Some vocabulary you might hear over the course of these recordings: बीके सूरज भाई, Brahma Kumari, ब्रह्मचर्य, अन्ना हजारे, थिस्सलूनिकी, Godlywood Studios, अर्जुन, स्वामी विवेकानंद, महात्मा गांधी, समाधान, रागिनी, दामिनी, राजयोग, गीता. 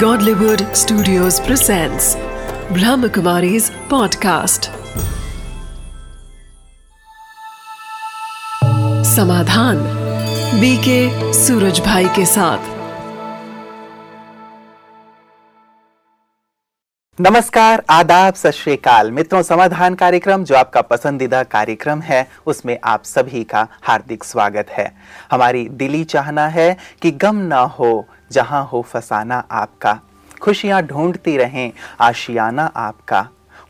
Godlywood Studios presents Brahma Kumari's podcast समाधान बीके सूरज भाई के साथ। नमस्कार, आदाब, सत श्री अकाल मित्रों। समाधान कार्यक्रम जो आपका पसंदीदा कार्यक्रम है उसमें आप सभी का हार्दिक स्वागत है। हमारी दिली चाहना है कि गम ना हो जहां हो फसाना आपका, खुशियां ढूंढती रहें आशियाना आपका,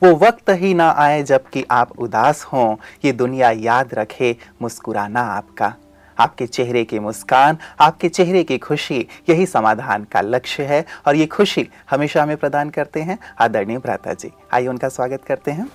वो वक्त ही ना आए जबकि आप उदास हों, ये दुनिया याद रखे मुस्कुराना आपका। आपके चेहरे की मुस्कान, आपके चेहरे की खुशी, यही समाधान का लक्ष्य है और ये खुशी हमेशा हमें प्रदान करते हैं आदरणीय भ्राता जी। आइए उनका स्वागत करते हैं।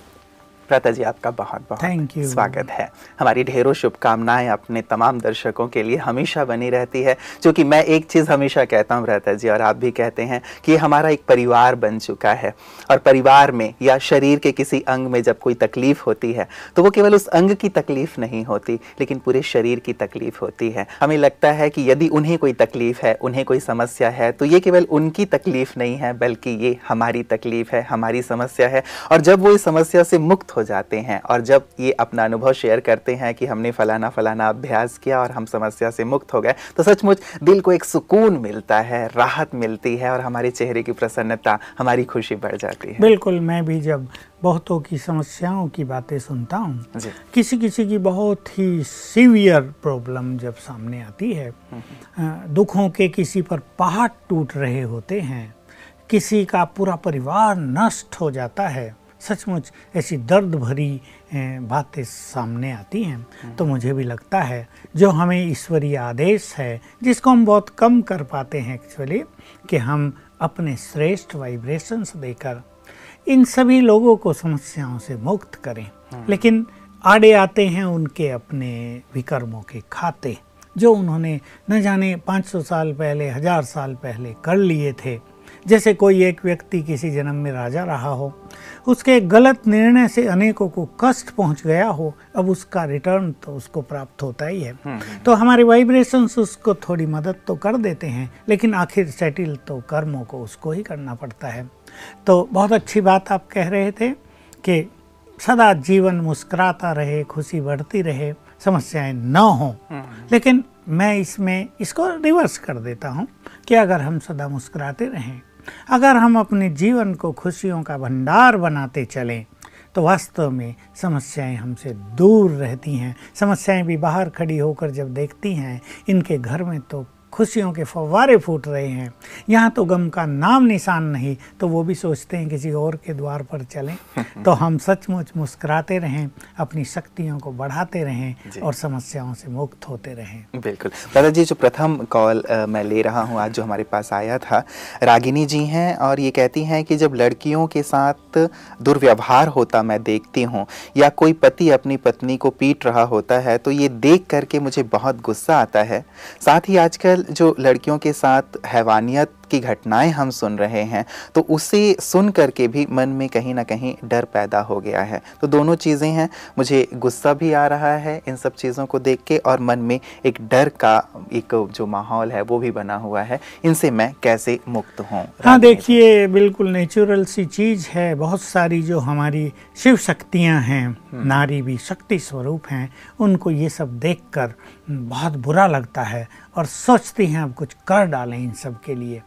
भ्राता जी, आपका बहुत बहुत स्वागत है। हमारी ढेरों शुभकामनाएं अपने तमाम दर्शकों के लिए हमेशा बनी रहती है, जो कि मैं एक चीज़ हमेशा कहता हूं भ्राता जी, और आप भी कहते हैं कि हमारा एक परिवार बन चुका है। और परिवार में या शरीर के किसी अंग में जब कोई तकलीफ होती है तो वो केवल उस अंग की तकलीफ नहीं होती, लेकिन पूरे शरीर की तकलीफ होती है। हमें लगता है कि यदि उन्हें कोई तकलीफ है, उन्हें कोई समस्या है, तो ये केवल उनकी तकलीफ नहीं है बल्कि ये हमारी तकलीफ है, हमारी समस्या है। और जब वो इस समस्या से मुक्त हो जाते हैं और जब ये अपना अनुभव शेयर करते हैं कि हमने फलाना फलाना अभ्यास किया और हम समस्या से मुक्त हो गए, तो सचमुच दिल को एक सुकून मिलता है, राहत मिलती है और हमारे चेहरे की प्रसन्नता, हमारी खुशी बढ़ जाती है। बिल्कुल, मैं भी जब बहुतों की समस्याओं की बातें सुनता हूँ, किसी किसी की बहुत ही सीवियर प्रॉब्लम जब सामने आती है, दुखों के किसी पर पहाड़ टूट रहे होते हैं, किसी का पूरा परिवार नष्ट हो जाता है, सचमुच ऐसी दर्द भरी बातें सामने आती हैं, तो मुझे भी लगता है जो हमें ईश्वरीय आदेश है, जिसको हम बहुत कम कर पाते हैं एक्चुअली, कि हम अपने श्रेष्ठ वाइब्रेशंस देकर इन सभी लोगों को समस्याओं से मुक्त करें। लेकिन आड़े आते हैं उनके अपने विकर्मों के खाते, जो उन्होंने न जाने 500 साल पहले, 1000 साल पहले कर लिए थे। जैसे कोई एक व्यक्ति किसी जन्म में राजा रहा हो, उसके गलत निर्णय से अनेकों को कष्ट पहुंच गया हो, अब उसका रिटर्न तो उसको प्राप्त होता ही है। तो हमारे वाइब्रेशंस उसको थोड़ी मदद तो कर देते हैं, लेकिन आखिर सेटिल तो कर्मों को उसको ही करना पड़ता है। तो बहुत अच्छी बात आप कह रहे थे कि सदा जीवन मुस्कुराता रहे, खुशी बढ़ती रहे, समस्याएं न हों। लेकिन मैं इसमें इसको रिवर्स कर देता हूं कि अगर हम सदा मुस्कुराते रहें, अगर हम अपने जीवन को खुशियों का भंडार बनाते चलें, तो वास्तव में समस्याएं हमसे दूर रहती हैं। समस्याएं भी बाहर खड़ी होकर जब देखती हैं, इनके घर में तो खुशियों के फव्वारे फूट रहे हैं, यहाँ तो गम का नाम निशान नहीं, तो वो भी सोचते हैं किसी और के द्वार पर चलें। तो हम सचमुच मुस्कुराते रहें, अपनी शक्तियों को बढ़ाते रहें और समस्याओं से मुक्त होते रहें। बिल्कुल दादा जी, जो प्रथम कॉल मैं ले रहा हूँ आज, जो हमारे पास आया था, रागिनी जी हैं और ये कहती हैं कि जब लड़कियों के साथ दुर्व्यवहार होता मैं देखती हूँ, या कोई पति अपनी पत्नी को पीट रहा होता है, तो ये देख करके मुझे बहुत गुस्सा आता है। साथ ही आजकल जो लड़कियों के साथ हैवानियत की घटनाएं हम सुन रहे हैं, तो उसे सुन करके भी मन में कहीं ना कहीं डर पैदा हो गया है। तो दोनों चीज़ें हैं, मुझे गुस्सा भी आ रहा है इन सब चीज़ों को देख के और मन में एक डर का एक जो माहौल है वो भी बना हुआ है। इनसे मैं कैसे मुक्त हूँ? हाँ, देखिए, बिल्कुल नेचुरल सी चीज़ है। बहुत सारी जो हमारी शिव शक्तियाँ हैं, नारी भी शक्ति स्वरूप हैं, उनको ये सब देख कर बहुत बुरा लगता है और सोचती हैं अब कुछ कर डालें इन सब के लिए।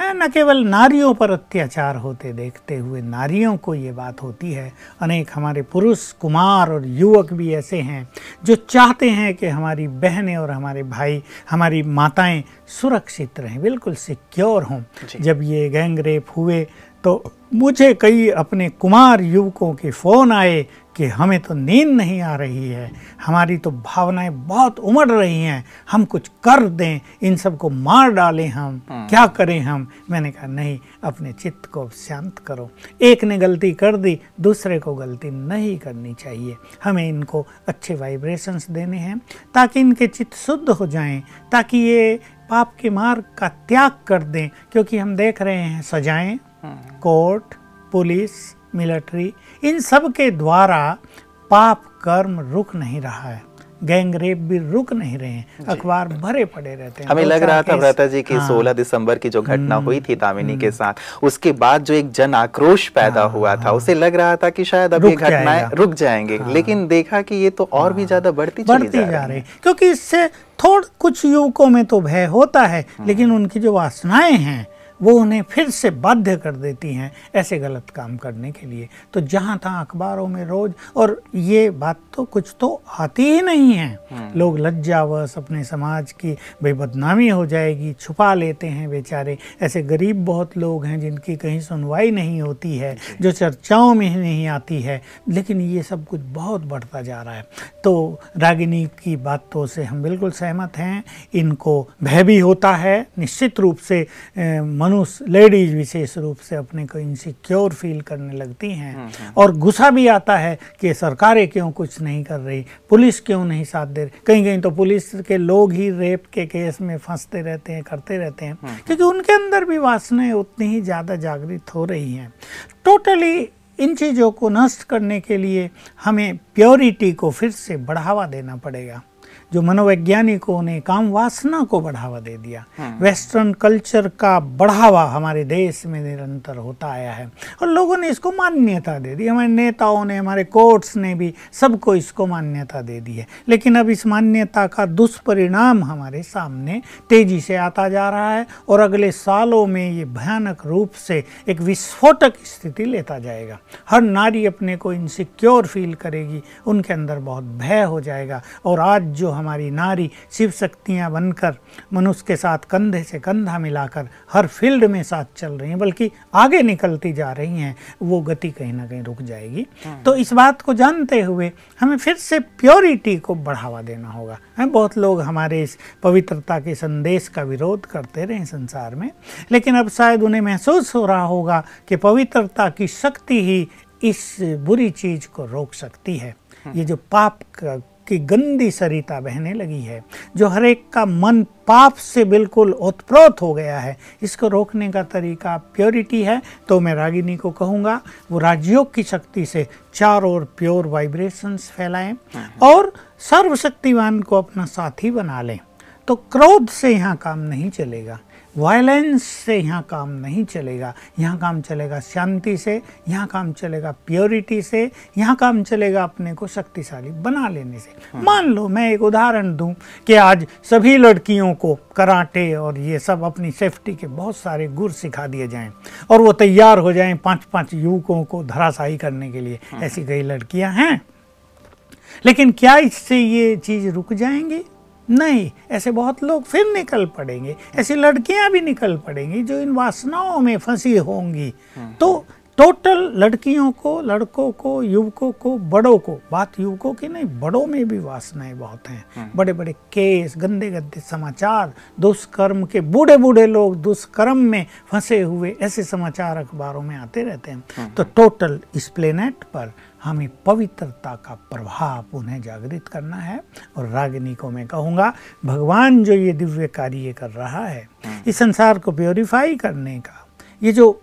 न केवल नारियों पर अत्याचार होते देखते हुए नारियों को ये बात होती है, अनेक हमारे पुरुष कुमार और युवक भी ऐसे हैं जो चाहते हैं कि हमारी बहनें और हमारे भाई, हमारी माताएं सुरक्षित रहें, बिल्कुल सिक्योर हों। जब ये गैंग रेप हुए तो मुझे कई अपने कुमार युवकों के फ़ोन आए कि हमें तो नींद नहीं आ रही है, हमारी तो भावनाएं बहुत उमड़ रही हैं, हम कुछ कर दें, इन सबको मार डालें, हम क्या करें हम? मैंने कहा नहीं, अपने चित्त को शांत करो। एक ने गलती कर दी, दूसरे को गलती नहीं करनी चाहिए। हमें इनको अच्छे वाइब्रेशंस देने हैं ताकि इनके चित्त शुद्ध हो जाएं, ताकि ये पाप के मार्ग का त्याग कर दें। क्योंकि हम देख रहे हैं सजाएँ, कोर्ट, पुलिस, मिलिट्री, इन सब के द्वारा पाप कर्म रुक नहीं रहा है। गैंग रेप भी रुक नहीं रहे हैं, अखबार भरे पड़े रहते हैं। हमें लग रहा था व्रता जी की 16 दिसंबर की जो घटना हुई थी दामिनी के साथ, उसके बाद जो एक जन आक्रोश पैदा हुआ था, उसे लग रहा था कि शायद अब ये घटनाएं रुक जाएंगे, लेकिन देखा कि ये तो और भी ज्यादा बढ़ती जा रही है, क्योंकि इससे थोड़ा कुछ युवकों में तो भय होता है, लेकिन उनकी जो वासनाएं हैं वो उन्हें फिर से बाध्य कर देती हैं ऐसे गलत काम करने के लिए। तो जहाँ तहाँ अखबारों में रोज, और ये बात तो कुछ तो आती ही नहीं है, लोग लज्जावश अपने समाज की बेबदनामी हो जाएगी छुपा लेते हैं बेचारे। ऐसे गरीब बहुत लोग हैं जिनकी कहीं सुनवाई नहीं होती है, जो चर्चाओं में ही नहीं आती है, लेकिन ये सब कुछ बहुत बढ़ता जा रहा है। तो रागिनी की बातों से हम बिल्कुल सहमत हैं, इनको भय भी होता है निश्चित रूप से, मनुष्य लेडीज विशेष रूप से अपने को इनसिक्योर फील करने लगती हैं, और गुस्सा भी आता है कि सरकारें क्यों कुछ नहीं कर रही, पुलिस क्यों नहीं साथ दे रही। कहीं कहीं तो पुलिस के लोग ही रेप के केस में फंसते रहते हैं, करते रहते हैं, क्योंकि उनके अंदर भी वासनाएं उतनी ही ज़्यादा जागृत हो रही हैं। टोटली इन चीज़ों को नष्ट करने के लिए हमें प्योरिटी को फिर से बढ़ावा देना पड़ेगा। जो मनोवैज्ञानिकों ने काम वासना को बढ़ावा दे दिया, वेस्टर्न कल्चर का बढ़ावा हमारे देश में निरंतर होता आया है, और लोगों ने इसको मान्यता दे दी, हमारे नेताओं ने, हमारे कोर्ट्स ने भी सबको इसको मान्यता दे दी है। लेकिन अब इस मान्यता का दुष्परिणाम हमारे सामने तेजी से आता जा रहा है, और अगले सालों में ये भयानक रूप से एक विस्फोटक स्थिति लेता जाएगा। हर नारी अपने को इनसिक्योर फील करेगी, उनके अंदर बहुत भय हो जाएगा, और आज जो हमारी नारी शिव शक्तियाँ बनकर मनुष्य के साथ कंधे से कंधा मिलाकर हर फील्ड में साथ चल रही हैं, बल्कि आगे निकलती जा रही हैं, वो गति कहीं ना कहीं रुक जाएगी। तो इस बात को जानते हुए हमें फिर से प्योरिटी को बढ़ावा देना होगा। बहुत लोग हमारे इस पवित्रता के संदेश का विरोध करते रहे संसार में, लेकिन अब शायद उन्हें महसूस हो रहा होगा कि पवित्रता की शक्ति ही इस बुरी चीज़ को रोक सकती है। ये जो पाप की गंदी सरिता बहने लगी है, जो हर एक का मन पाप से बिल्कुल ओतप्रोत हो गया है, इसको रोकने का तरीका प्योरिटी है। तो मैं रागिनी को कहूँगा वो राजयोग की शक्ति से चारों ओर प्योर वाइब्रेशंस फैलाएं और सर्वशक्तिवान को अपना साथी बना लें। तो क्रोध से यहाँ काम नहीं चलेगा, वायलेंस से यहाँ काम नहीं चलेगा, यहाँ काम चलेगा शांति से, यहाँ काम चलेगा प्योरिटी से, यहाँ काम चलेगा अपने को शक्तिशाली बना लेने से। मान लो मैं एक उदाहरण दूं कि आज सभी लड़कियों को कराटे और ये सब अपनी सेफ्टी के बहुत सारे गुर सिखा दिए जाएं, और वो तैयार हो जाएं 5-5 युवकों को धराशायी करने के लिए। ऐसी कई लड़कियाँ हैं, लेकिन क्या इससे ये चीज़ रुक जाएंगी? नहीं, ऐसे बहुत लोग फिर निकल पड़ेंगे, ऐसी लड़कियां भी निकल पड़ेंगी जो इन वासनाओं में फंसी होंगी। तो टोटल लड़कियों को, लड़कों को, युवकों को, बड़ों को, बात युवकों की नहीं, बड़ों में भी वासनाएं बहुत हैं। बड़े बड़े केस, गंदे गंदे समाचार, दुष्कर्म के, बूढ़े बूढ़े लोग दुष्कर्म में फंसे हुए, ऐसे समाचार अखबारों में आते रहते हैं। तो टोटल इस प्लेनेट पर हमें पवित्रता का प्रभाव उन्हें जागृत करना है। और रागिनी को मैं कहूँगा भगवान जो ये दिव्य कार्य कर रहा है, इस संसार को प्योरीफाई करने का, ये जो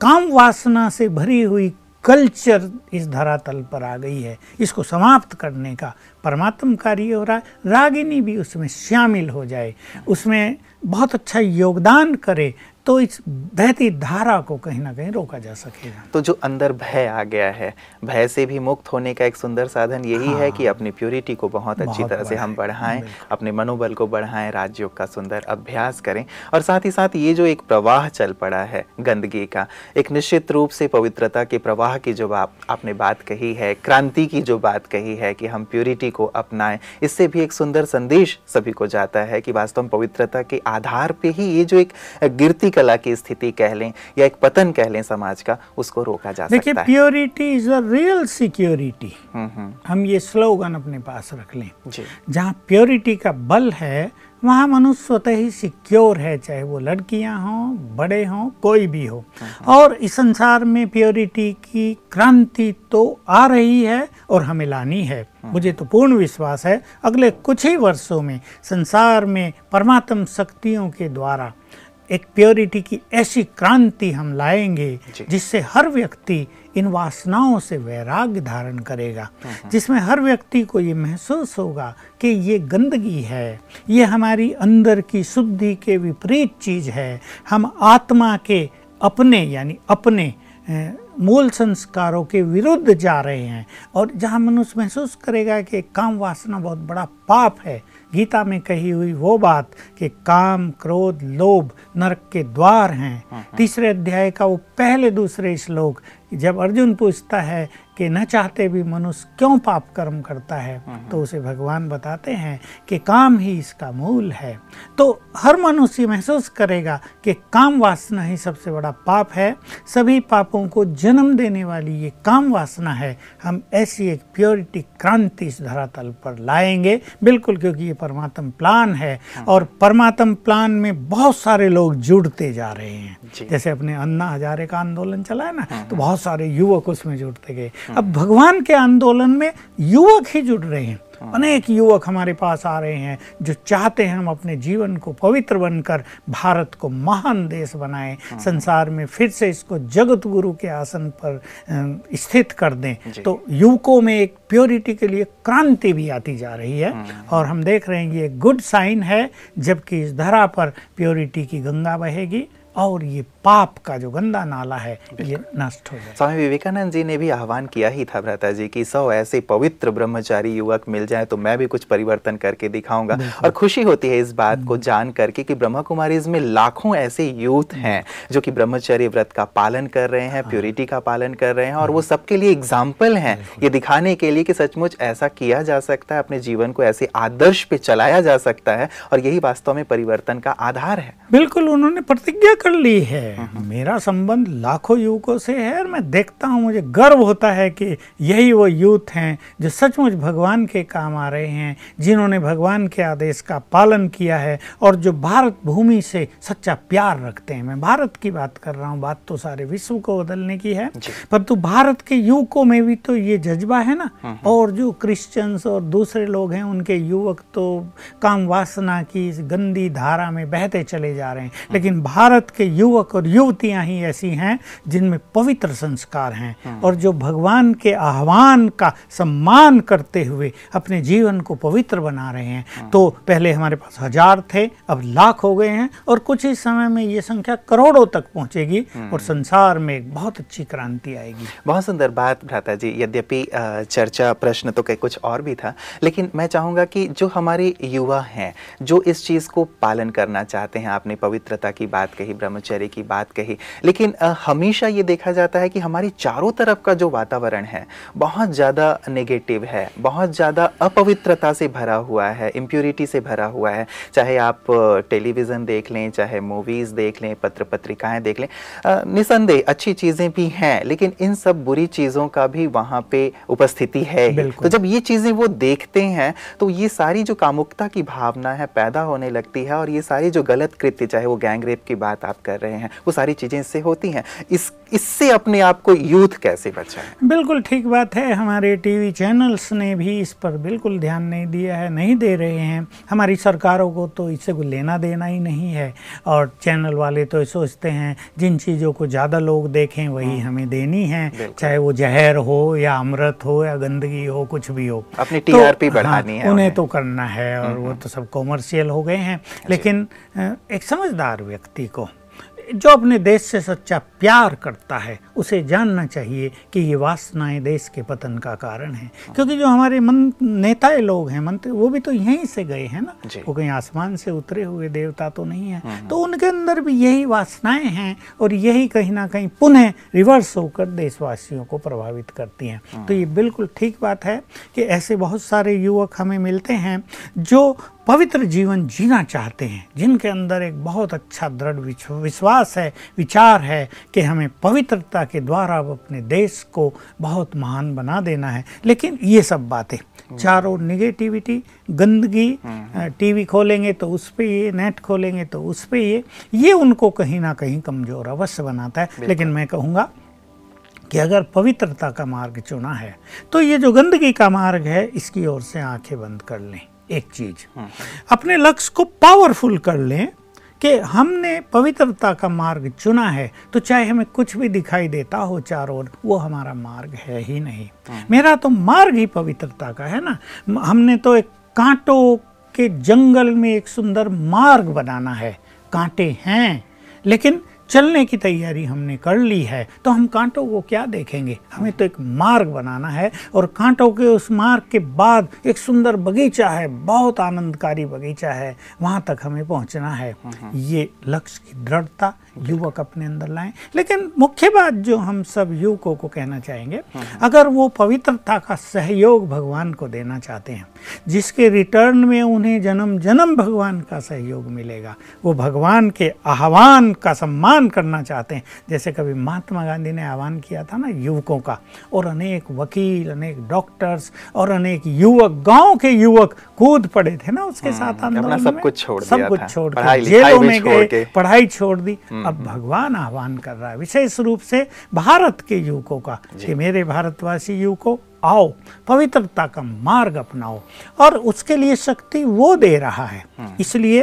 काम वासना से भरी हुई कल्चर इस धरातल पर आ गई है, इसको समाप्त करने का परमात्म कार्य हो रहा है। रागिनी भी उसमें शामिल हो जाए, उसमें बहुत अच्छा योगदान करे, तो इस बहती धारा को कहीं ना कहीं रोका जा सकेगा। तो जो अंदर भय आ गया है, भय से भी मुक्त होने का एक सुंदर साधन यही है कि अपनी प्योरिटी को बहुत अच्छी तरह से हम बढ़ाएं, अपने मनोबल को बढ़ाएं, राजयोग का सुंदर अभ्यास करें। और साथ ही साथ ये जो एक प्रवाह चल पड़ा है गंदगी का, एक निश्चित रूप से पवित्रता के प्रवाह की जो आपने बात कही है, क्रांति की जो बात कही है कि हम प्योरिटी को अपनाएं, इससे भी एक सुंदर संदेश सभी को जाता है कि वास्तव में पवित्रता के आधार पर ही ये जो एक गिरती कला की स्थिति कह लें या एक पतन कह लें समाज का, उसको रोका जा सकता है। देखिए, purity is a real security, हम ये स्लोगन अपने पास रख लें। जहाँ प्योरिटी का बल है वहाँ मनुष्य स्वतः ही सिक्योर है, चाहे वो लड़कियाँ हों, बड़े हों, कोई भी हो। और इस संसार में प्योरिटी की क्रांति तो आ रही है और हमें लानी है। मुझे तो पूर्ण विश्वास है अगले कुछ ही वर्षों में संसार में परमात्म शक्तियों के द्वारा एक प्योरिटी की ऐसी क्रांति हम लाएंगे जिससे हर व्यक्ति इन वासनाओं से वैराग्य धारण करेगा, जिसमें हर व्यक्ति को ये महसूस होगा कि ये गंदगी है, ये हमारी अंदर की शुद्धि के विपरीत चीज़ है। हम आत्मा के अपने यानी अपने मूल संस्कारों के विरुद्ध जा रहे हैं। और जहाँ मनुष्य महसूस करेगा कि काम वासना बहुत बड़ा पाप है, गीता में कही हुई वो बात कि काम क्रोध लोभ नरक के द्वार हैं, 3रे अध्याय का वो पहले 2रे श्लोक, जब अर्जुन पूछता है कि न चाहते भी मनुष्य क्यों पाप कर्म करता है, तो उसे भगवान बताते हैं कि काम ही इसका मूल है। तो हर मनुष्य महसूस करेगा कि काम वासना ही सबसे बड़ा पाप है, सभी पापों को जन्म देने वाली ये काम वासना है। हम ऐसी एक प्योरिटी क्रांति इस धरातल पर लाएंगे बिल्कुल, क्योंकि ये परमात्म प्लान है और परमात्म प्लान में बहुत सारे लोग जुड़ते जा रहे हैं। जैसे अपने अन्ना हजारे का आंदोलन चला है ना, तो बहुत सारे युवक उसमें जुड़ते गए। अब भगवान के आंदोलन में युवक ही जुड़ रहे हैं, अनेक युवक हमारे पास आ रहे हैं जो चाहते हैं हम अपने जीवन को पवित्र बनकर भारत को महान देश बनाएं, संसार में फिर से इसको जगत गुरु के आसन पर स्थित कर दें। तो युवकों में एक प्योरिटी के लिए क्रांति भी आती जा रही है और हम देख रहे हैं ये गुड साइन है, जबकि इस धरा पर प्योरिटी की गंगा बहेगी और ये पाप का जो गंदा नाला है ये नष्ट हो जाए। स्वामी विवेकानंद जी ने भी आह्वान किया ही था भ्राता जी कि 100 ऐसे पवित्र ब्रह्मचारी युवक मिल जाए तो मैं भी कुछ परिवर्तन करके दिखाऊंगा। और खुशी होती है इस बात को जान करके कि ब्रह्मा कुमारीज में लाखों ऐसे यूथ हैं जो कि ब्रह्मचर्य व्रत का पालन कर रहे हैं, प्योरिटी का पालन कर रहे हैं और वो सबके लिए एग्जाम्पल हैं, ये दिखाने के लिए कि सचमुच ऐसा किया जा सकता है, अपने जीवन को ऐसे आदर्श पे चलाया जा सकता है और यही वास्तव में परिवर्तन का आधार है। बिल्कुल, उन्होंने प्रतिज्ञा ली है। मेरा संबंध लाखों युवकों से है और मैं देखता हूं, मुझे गर्व होता है कि यही वो यूथ हैं जो सचमुच भगवान के काम आ रहे हैं, जिन्होंने भगवान के आदेश का पालन किया है और जो भारत भूमि से सच्चा प्यार रखते हैं। मैं भारत की बात कर रहा हूं, बात तो सारे विश्व को बदलने की है, परंतु भारत के युवकों में भी तो ये जज्बा है ना। और जो क्रिश्चियंस और दूसरे लोग हैं उनके युवक तो काम वासना की गंदी धारा में बहते चले जा रहे हैं, लेकिन भारत के युवक और युवतियां ही ऐसी हैं जिनमें पवित्र संस्कार हैं और जो भगवान के आह्वान का सम्मान करते हुए अपने जीवन को पवित्र बना रहे हैं। तो पहले हमारे पास 1000 थे, अब लाख हो गए हैं और कुछ ही समय में ये संख्या करोड़ों तक पहुंचेगी और संसार में एक बहुत अच्छी क्रांति आएगी। बहुत सुंदर बात भ्राता जी। यद्यपि चर्चा प्रश्न तो कुछ और भी था, लेकिन मैं चाहूँगा कि जो हमारे युवा हैं जो इस चीज़ को पालन करना चाहते हैं, आपने पवित्रता की बात कही, ब्रह्मचर्य की बात कही, लेकिन हमेशा ये देखा जाता है कि हमारी चारों तरफ का जो वातावरण है बहुत ज़्यादा नेगेटिव है, बहुत ज़्यादा अपवित्रता से भरा हुआ है, इम्प्योरिटी से भरा हुआ है। चाहे आप टेलीविज़न देख लें, चाहे मूवीज़ देख लें, पत्र पत्रिकाएँ देख लें, निसंदेह अच्छी चीज़ें भी हैं लेकिन इन सब बुरी चीज़ों का भी वहाँ पर उपस्थिति है। तो जब ये चीज़ें वो देखते हैं तो ये सारी जो कामुकता की भावना है पैदा होने लगती है और ये सारी जो गलत कृत्य, चाहे वो गैंग रेप की बात आप कर रहे हैं, वो सारी चीजें इससे होती हैं। इससे अपने आप को यूथ कैसे बचाएं? बिल्कुल ठीक बात है। हमारे टीवी चैनल्स ने भी इस पर बिल्कुल ध्यान नहीं दिया है, नहीं दे रहे हैं। हमारी सरकारों को तो इससे कोई लेना देना ही नहीं है और चैनल वाले तो सोचते हैं जिन चीज़ों को ज़्यादा लोग देखें वही हमें देनी है, चाहे वो जहर हो या अमृत हो या गंदगी हो, कुछ भी हो, अपनी टीआरपी बढ़ानी है, उन्हें तो करना है और वो तो सब कॉमर्शियल हो गए हैं। लेकिन एक समझदार व्यक्ति को जो अपने देश से सच्चा प्यार करता है उसे जानना चाहिए कि ये वासनाएं देश के पतन का कारण है, क्योंकि जो हमारे नेता लोग हैं, मंत्री, वो भी तो यहीं से गए हैं ना, वो कहीं आसमान से उतरे हुए देवता तो नहीं है। तो उनके अंदर भी यही वासनाएं हैं और यही कहीं ना कहीं पुनः रिवर्स होकर देशवासियों को प्रभावित करती हैं। तो ये बिल्कुल ठीक बात है कि ऐसे बहुत सारे युवक हमें मिलते हैं जो पवित्र जीवन जीना चाहते हैं, जिनके अंदर एक बहुत अच्छा दृढ़ विश्वास है, विचार है कि हमें पवित्रता के द्वारा अब अपने देश को बहुत महान बना देना है। लेकिन ये सब बातें चारों निगेटिविटी, गंदगी, टीवी खोलेंगे तो उस पे ये, नेट खोलेंगे तो उस पे ये उनको कहीं ना कहीं कमज़ोर अवश्य बनाता है। लेकिन मैं कहूँगा कि अगर पवित्रता का मार्ग चुना है तो ये जो गंदगी का मार्ग है इसकी ओर से आंखें बंद कर लें। एक चीज, अपने लक्ष्य को पावरफुल कर लें कि कि हमने पवित्रता का मार्ग चुना है तो चाहे हमें कुछ भी दिखाई देता हो चारों ओर, वो हमारा मार्ग है ही नहीं। मेरा तो मार्ग ही पवित्रता का है ना। हमने तो एक कांटों के जंगल में एक सुंदर मार्ग बनाना है। कांटे हैं लेकिन चलने की तैयारी हमने कर ली है, तो हम कांटों को क्या देखेंगे, हमें तो एक मार्ग बनाना है। और कांटों के उस मार्ग के बाद एक सुंदर बगीचा है, बहुत आनंदकारी बगीचा है, वहाँ तक हमें पहुँचना है। ये लक्ष्य की दृढ़ता युवक अपने अंदर लाएं। लेकिन मुख्य बात जो हम सब युवकों को कहना चाहेंगे, अगर वो पवित्रता का सहयोग भगवान को देना चाहते हैं जिसके रिटर्न में उन्हें जन्म जन्म भगवान का सहयोग मिलेगा, वो भगवान के आह्वान का सम्मान करना चाहते हैं, जैसे कभी महात्मा गांधी ने आह्वान किया था ना युवकों का, और अनेक वकील, अनेक डॉक्टर्स और अनेक युवक, गांव के युवक कूद पड़े थे ना उसके साथ आंदोलन में, सब कुछ छोड़ दिया, जेलों में गए, पढ़ाई छोड़ दी। अब भगवान आह्वान कर रहा है विशेष रूप से भारत के युवकों का कि मेरे भारतवासी युवकों, आओ पवित्रता का मार्ग अपनाओ, और उसके लिए शक्ति वो दे रहा है। इसलिए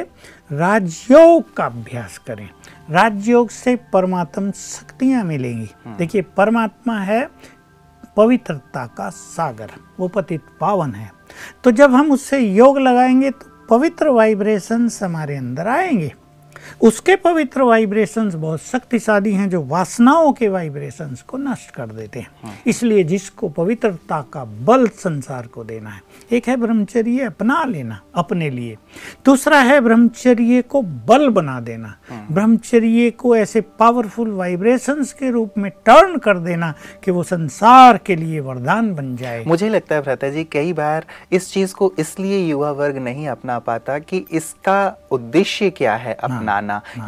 राजयोग का अभ्यास करें, राजयोग से परमात्म शक्तियाँ मिलेंगी। देखिए परमात्मा है पवित्रता का सागर, वो पतित पावन है, तो जब हम उससे योग लगाएंगे तो पवित्र वाइब्रेशंस हमारे अंदर आएंगे। उसके पवित्र वाइब्रेशंस बहुत शक्तिशाली हैं जो वासनाओं के वाइब्रेशंस को नष्ट कर देते हैं। इसलिए जिसको पवित्रता का बल संसार को देना है, एक है ब्रह्मचर्य अपना लेना अपने लिए, दूसरा है ब्रह्मचर्य को बल बना देना, ब्रह्मचर्य को ऐसे पावरफुल वाइब्रेशंस के रूप में टर्न कर देना कि वो संसार के लिए वरदान बन जाए। मुझे लगता है भ्राता जी कई बार इस चीज़ को इसलिए युवा वर्ग नहीं अपना पाता कि इसका उद्देश्य क्या है अपना,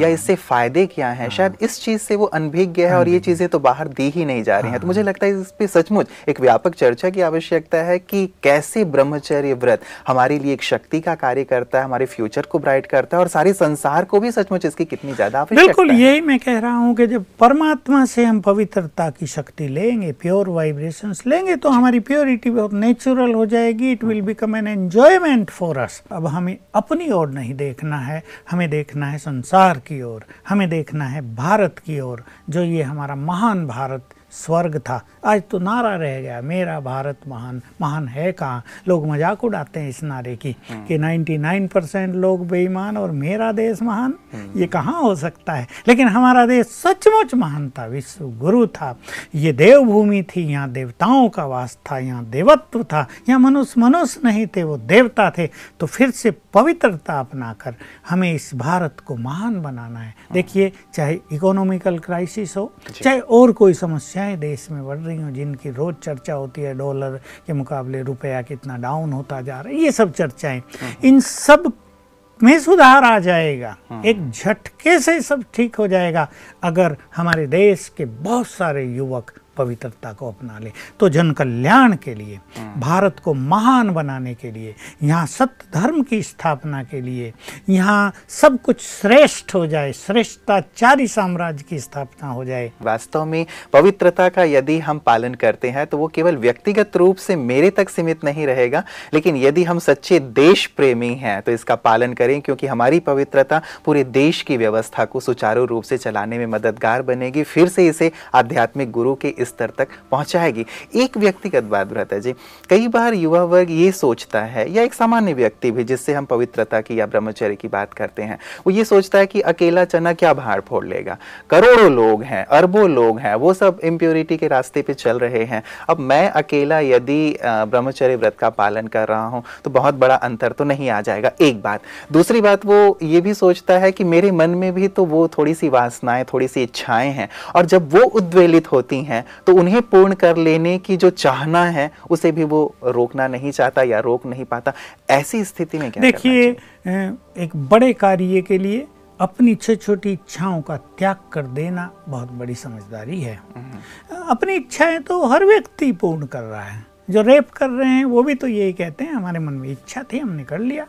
या इससे फायदे क्या हैं, शायद इस चीज से वो अनभिज्ञ है और ये चीजें तो बाहर दी ही नहीं जा रही हैं। तो मुझे लगता है इस पे सचमुच एक व्यापक चर्चा की आवश्यकता है कि कैसे ब्रह्मचर्य व्रत हमारे लिए एक शक्ति का कार्य करता है, हमारे फ्यूचर को ब्राइट करता है और सारे संसार को भी सचमुच इसकी कितनी ज्यादा आवश्यकता है। बिल्कुल यही मैं कह रहा हूँ कि जब परमात्मा से हम पवित्रता की शक्ति लेंगे, प्योर वाइब्रेशन लेंगे, तो हमारी प्योरिटी बहुत नेचुरल हो जाएगी। It will become an enjoyment for us. अब हमें अपनी ओर नहीं देखना है, हमें देखना है संसार की ओर, हमें देखना है भारत की ओर, जो ये हमारा महान भारत स्वर्ग था, आज तो नारा रह गया, मेरा भारत महान। महान है कहाँ, लोग मजाक उड़ाते हैं इस नारे की कि 99% लोग बेईमान और मेरा देश महान, ये कहाँ हो सकता है। लेकिन हमारा देश सचमुच महान था, विश्व गुरु था, ये देवभूमि थी, यहाँ देवताओं का वास था, यहाँ देवत्व था, यहाँ मनुष्य नहीं थे, वो देवता थे। तो फिर से पवित्रता अपनाकर हमें इस भारत को महान बनाना है। देखिए चाहे इकोनॉमिकल क्राइसिस हो, चाहे और कोई समस्या देश में बढ़ रही हूँ जिनकी रोज चर्चा होती है, डॉलर के मुकाबले रुपया कितना डाउन होता जा रहा है, ये सब चर्चाएं, इन सब में सुधार आ जाएगा, एक झटके से सब ठीक हो जाएगा अगर हमारे देश के बहुत सारे युवक पवित्रता को अपना ले। तो जन कल्याण के लिए, भारत को महान बनाने के लिए, यहाँ सत्य धर्म की स्थापना के लिए, यहाँ सब कुछ श्रेष्ठ हो जाए, श्रेष्ठाचारी साम्राज्य की स्थापना हो जाए। वास्तव में पवित्रता का यदि हम पालन करते हैं तो वो केवल व्यक्तिगत रूप से मेरे तक सीमित नहीं रहेगा, लेकिन यदि हम सच्चे देश प्रेमी हैं तो इसका पालन करें, क्योंकि हमारी पवित्रता पूरे देश की व्यवस्था को सुचारू रूप से चलाने में मददगार बनेगी, फिर से इसे आध्यात्मिक गुरु के स्तर तक पहुंचाएगी। एक व्यक्तिगत बात भ्राता जी, कई बार युवा वर्ग ये सोचता है, या एक सामान्य व्यक्ति भी जिससे हम पवित्रता की या ब्रह्मचर्य की बात करते हैं, वो ये सोचता है कि अकेला चना क्या भार फोड़ लेगा, करोड़ों लोग हैं, अरबों लोग हैं, वो सब इम्प्योरिटी के रास्ते पे चल रहे हैं, अब मैं अकेला यदि ब्रह्मचर्य व्रत का पालन कर रहा हूँ तो बहुत बड़ा अंतर तो नहीं आ जाएगा। एक बात। दूसरी बात, वो ये भी सोचता है कि मेरे मन में भी तो वो थोड़ी सी वासनाएं, थोड़ी सी इच्छाएं हैं, और जब वो उद्वेलित होती हैं तो उन्हें पूर्ण कर लेने की जो चाहना है उसे भी वो रोकना नहीं चाहता या रोक नहीं पाता। ऐसी स्थिति में क्या करना चाहिए? देखिए एक बड़े कार्य के लिए अपनी छोटी इच्छाओं का त्याग कर देना बहुत बड़ी समझदारी है। अपनी इच्छाएं तो हर व्यक्ति पूर्ण कर रहा है, जो रेप कर रहे हैं वो भी तो यही कहते हैं हमारे मन में इच्छा थी हमने कर लिया।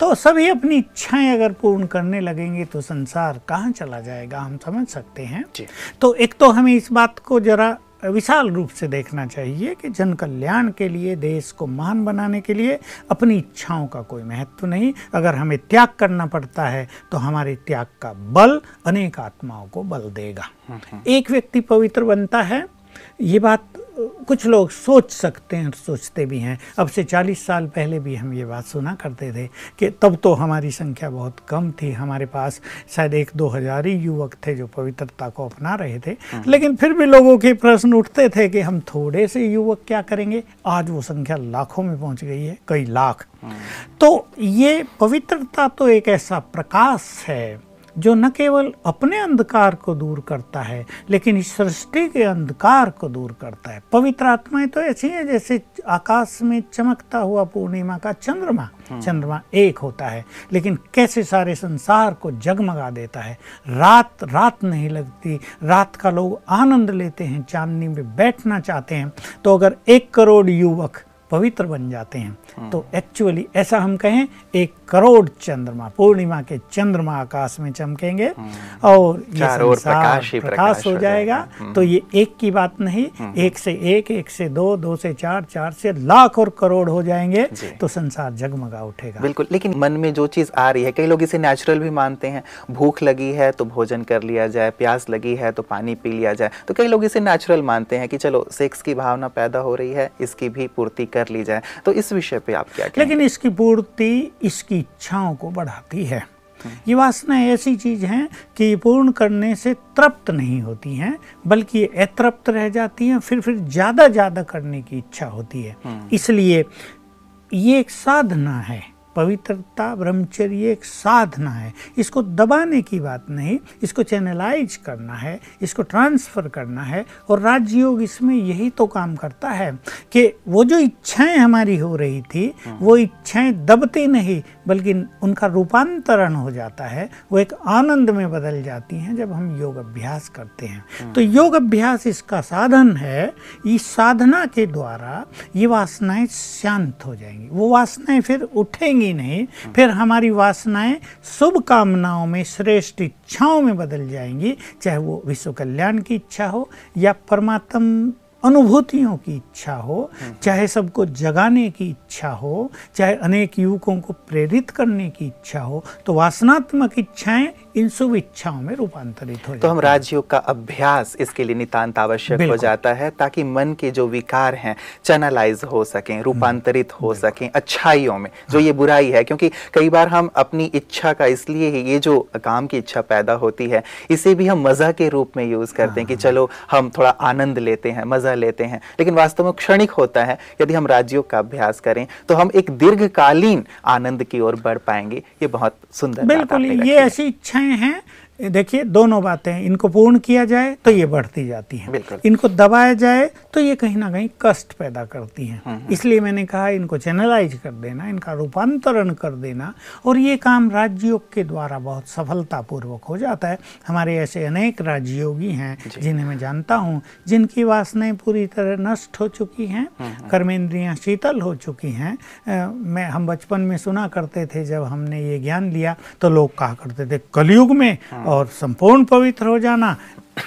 तो सभी अपनी इच्छाएं अगर पूर्ण करने लगेंगे तो संसार कहाँ चला जाएगा हम समझ सकते हैं। तो एक तो हमें इस बात को जरा विशाल रूप से देखना चाहिए कि जन कल्याण के लिए, देश को महान बनाने के लिए अपनी इच्छाओं का कोई महत्व नहीं। अगर हमें त्याग करना पड़ता है तो हमारे त्याग का बल अनेक आत्माओं को बल देगा। एक व्यक्ति पवित्र बनता है, ये बात कुछ लोग सोच सकते हैं, सोचते भी हैं। अब से 40 साल पहले भी हम ये बात सुना करते थे कि तब तो हमारी संख्या बहुत कम थी, हमारे पास शायद 1-2 हज़ार ही युवक थे जो पवित्रता को अपना रहे थे, लेकिन फिर भी लोगों के प्रश्न उठते थे कि हम थोड़े से युवक क्या करेंगे। आज वो संख्या लाखों में पहुंच गई है, कई लाख। तो ये पवित्रता तो एक ऐसा प्रकाश है जो न केवल अपने अंधकार को दूर करता है लेकिन इस सृष्टि के अंधकार को दूर करता है। पवित्र आत्माएं तो ऐसी हैं जैसे आकाश में चमकता हुआ पूर्णिमा का चंद्रमा। चंद्रमा एक होता है लेकिन कैसे सारे संसार को जगमगा देता है। रात रात नहीं लगती, रात का लोग आनंद लेते हैं, चांदनी में बैठना चाहते हैं। तो अगर 1 करोड़ युवक पवित्र बन जाते हैं तो एक्चुअली ऐसा हम कहें 1 करोड़ चंद्रमा, पूर्णिमा के चंद्रमा आकाश में चमकेंगे और ये संसार प्रकाश हो जाएगा। तो ये एक की बात नहीं, 1 से 1, 1 से 2, 2 से 4, 4 से लाख और करोड़ हो जाएंगे तो संसार जगमगा उठेगा। बिल्कुल, लेकिन मन में जो चीज आ रही है, कई लोग इसे नेचुरल भी मानते हैं। भूख लगी है तो भोजन कर लिया जाए, प्यास लगी है तो पानी पी लिया जाए। तो कई लोग इसे नेचुरल मानते हैं कि चलो सेक्स की भावना पैदा हो रही है, इसकी भी पूर्ति कर ली जाए। तो इस विषय पे आप क्या कहें? लेकिन इसकी पूर्ति इसकी इच्छाओं को बढ़ाती है। ये वासनाएं ऐसी चीज हैं कि पूर्ण करने से तृप्त नहीं होती हैं बल्कि अतृप्त रह जाती हैं, फिर ज़्यादा करने की इच्छा होती है। इसलिए ये एक साधना है, पवित्रता ब्रह्मचर्य एक साधना है। इसको दबाने की बात नहीं, इसको चैनलाइज करना है, इसको ट्रांसफ़र करना है। और राजयोग इसमें यही तो काम करता है कि वो जो इच्छाएं हमारी हो रही थी वो इच्छाएं दबती नहीं बल्कि उनका रूपांतरण हो जाता है, वो एक आनंद में बदल जाती हैं जब हम योग अभ्यास करते हैं। तो योग अभ्यास इसका साधन है। इस साधना के द्वारा ये वासनाएँ शांत हो जाएंगी, वो वासनाएँ फिर उठेंगी नहीं, फिर हमारी वासनाएं शुभ कामनाओं में, श्रेष्ठ इच्छाओं में बदल जाएंगी, चाहे वो विश्व कल्याण की इच्छा हो या परमात्म अनुभूतियों की इच्छा हो, चाहे सबको जगाने की इच्छा हो, चाहे अनेक युवकों को प्रेरित करने की इच्छा हो। तो वासनात्मक इच्छाएं इन शुभ इच्छाओं में रूपांतरित हो जाती है। तो हम राजयोग का अभ्यास इसके लिए नितांत आवश्यक हो जाता है ताकि मन के जो विकार हैं चैनलाइज हो सकें, रूपांतरित हो सकें अच्छाइयों में, जो ये बुराई है। क्योंकि कई बार हम अपनी इच्छा का, इसलिए ही ये जो काम की इच्छा पैदा होती है इसे भी हम मज़ा के रूप में यूज़ करते हैं कि चलो हम थोड़ा आनंद लेते हैं, मज़ा लेते हैं, लेकिन वास्तव में क्षणिक होता है। यदि हम राजयोग का अभ्यास करें तो हम एक दीर्घकालीन आनंद की ओर बढ़ पाएंगे। ये बहुत सुंदर, बिल्कुल ये ऐसी इच्छाएं हैं। देखिए दोनों बातें, इनको पूर्ण किया जाए तो ये बढ़ती जाती हैं, इनको दबाया जाए तो ये कहीं ना कहीं कष्ट पैदा करती हैं। इसलिए मैंने कहा इनको चैनलाइज कर देना, इनका रूपांतरण कर देना। और ये काम राजयोग के द्वारा बहुत सफलतापूर्वक हो जाता है। हमारे ऐसे अनेक राजयोगी हैं जिन्हें मैं जानता हूँ, जिनकी वासनाएं पूरी तरह नष्ट हो चुकी हैं, कर्मेंद्रियाँ शीतल हो चुकी हैं। हम बचपन में सुना करते थे, जब हमने ये ज्ञान लिया तो लोग कहा करते थे कलयुग में और संपूर्ण पवित्र हो जाना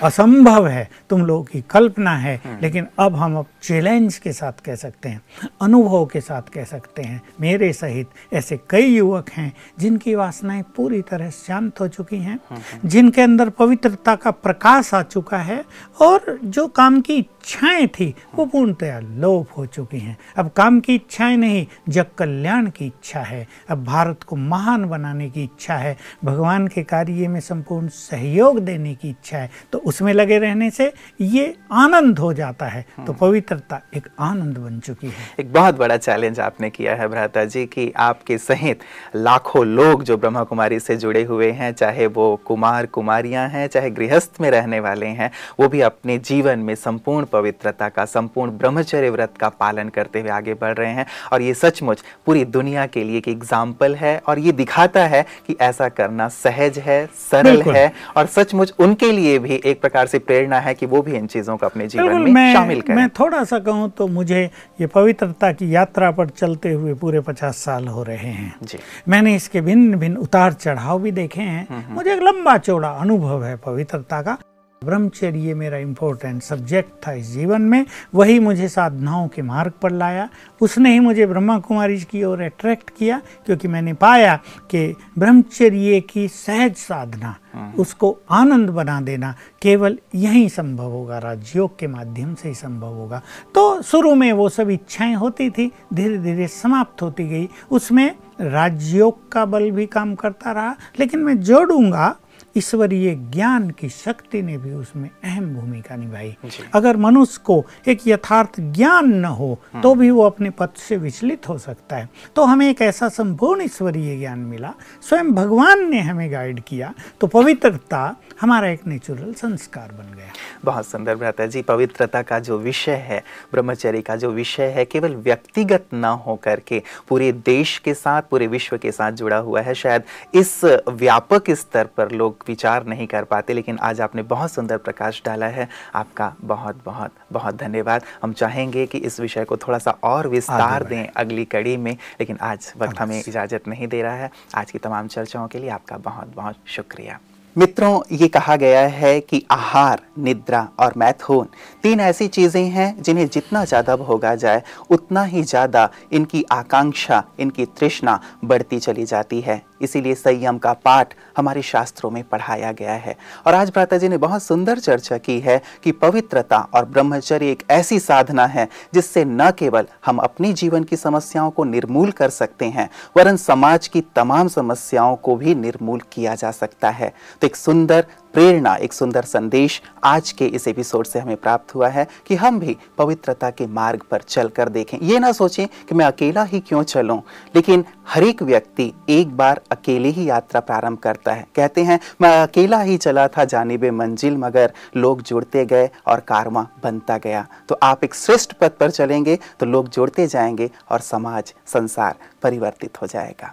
असंभव है, तुम लोगों की कल्पना है। लेकिन अब हम चैलेंज के साथ कह सकते हैं, अनुभव के साथ कह सकते हैं, मेरे सहित ऐसे कई युवक हैं जिनकी वासनाएं पूरी तरह शांत हो चुकी हैं, जिनके अंदर पवित्रता का प्रकाश आ चुका है और जो काम की इच्छाएं थी वो पूर्णतया लोप हो चुकी हैं। अब काम की इच्छाएं नहीं, जग कल्याण की इच्छा है। अब भारत को महान बनाने की इच्छा है, भगवान के कार्य में संपूर्ण सहयोग देने की इच्छा है। तो उसमें लगे रहने से ये आनंद हो जाता है। तो पवित्रता एक आनंद बन चुकी है। एक बहुत बड़ा चैलेंज आपने किया है भ्राता जी कि आपके सहित लाखों लोग जो ब्रह्मा कुमारी से जुड़े हुए हैं, चाहे वो कुमार कुमारियां हैं, चाहे गृहस्थ में रहने वाले हैं, वो भी अपने जीवन में संपूर्ण पवित्रता का, संपूर्ण ब्रह्मचर्य व्रत का पालन करते हुए आगे बढ़ रहे हैं। और ये सचमुच पूरी दुनिया के लिए एक एग्जाम्पल है और ये दिखाता है कि ऐसा करना सहज है, सरल है और सचमुच उनके लिए भी एक प्रकार से प्रेरणा है कि वो भी इन चीजों को अपने जीवन में शामिल करें। मैं थोड़ा सा कहूँ तो मुझे ये पवित्रता की यात्रा पर चलते हुए पूरे 50 साल हो रहे हैं जी। मैंने इसके भिन्न भिन्न उतार चढ़ाव भी देखे हैं, मुझे एक लंबा चौड़ा अनुभव है पवित्रता का। ब्रह्मचर्य मेरा इम्पोर्टेंट सब्जेक्ट था इस जीवन में, वही मुझे साधनाओं के मार्ग पर लाया। उसने ही मुझे ब्रह्मा कुमारी की ओर अट्रैक्ट किया, क्योंकि मैंने पाया कि ब्रह्मचर्य की सहज साधना, उसको आनंद बना देना केवल यही संभव होगा, राजयोग के माध्यम से ही संभव होगा। तो शुरू में वो सब इच्छाएं होती थी, धीरे धीरे समाप्त होती गई। उसमें राजयोग का बल भी काम करता रहा, लेकिन मैं जोड़ूंगा ईश्वरीय ज्ञान की शक्ति ने भी उसमें अहम भूमिका निभाई। अगर मनुष्य को एक यथार्थ ज्ञान न हो तो भी वो अपने पथ से विचलित हो सकता है। तो हमें एक ऐसा संपूर्ण ईश्वरीय ज्ञान मिला, स्वयं भगवान ने हमें गाइड किया, तो पवित्रता हमारा एक नेचुरल संस्कार बन गया। बहुत सुंदर भ्राता जी, पवित्रता का जो विषय है, ब्रह्मचर्य का जो विषय है, केवल व्यक्तिगत ना हो करके पूरे देश के साथ, पूरे विश्व के साथ जुड़ा हुआ है। शायद इस व्यापक स्तर पर लोग विचार नहीं कर पाते, लेकिन आज आपने बहुत सुंदर प्रकाश डाला है। आपका बहुत बहुत बहुत धन्यवाद। हम चाहेंगे कि इस विषय को थोड़ा सा और विस्तार दें अगली कड़ी में, लेकिन आज वक्त हमें इजाज़त नहीं दे रहा है। आज की तमाम चर्चाओं के लिए आपका बहुत बहुत शुक्रिया। मित्रों, ये कहा गया है कि आहार, निद्रा और मैथुन 3 ऐसी चीज़ें हैं जिन्हें जितना ज़्यादा भोगा जाए उतना ही ज़्यादा इनकी आकांक्षा, इनकी तृष्णा बढ़ती चली जाती है। इसीलिए संयम का पाठ हमारे शास्त्रों में पढ़ाया गया है। और आज भ्राता जी ने बहुत सुंदर चर्चा की है कि पवित्रता और ब्रह्मचर्य एक ऐसी साधना है जिससे न केवल हम अपने जीवन की समस्याओं को निर्मूल कर सकते हैं, वरन समाज की तमाम समस्याओं को भी निर्मूल किया जा सकता है। तो एक सुंदर प्रेरणा, एक सुंदर संदेश आज के इस एपिसोड से हमें प्राप्त हुआ है कि हम भी पवित्रता के मार्ग पर चलकर देखें। ये ना सोचें कि मैं अकेला ही क्यों चलूं, लेकिन हर एक व्यक्ति एक बार अकेले ही यात्रा प्रारंभ करता है। कहते हैं, मैं अकेला ही चला था जानिबे मंजिल, मगर लोग जुड़ते गए और कारवां बनता गया। तो आप एक श्रेष्ठ पथ पर चलेंगे तो लोग जुड़ते जाएंगे और समाज, संसार परिवर्तित हो जाएगा।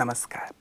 नमस्कार।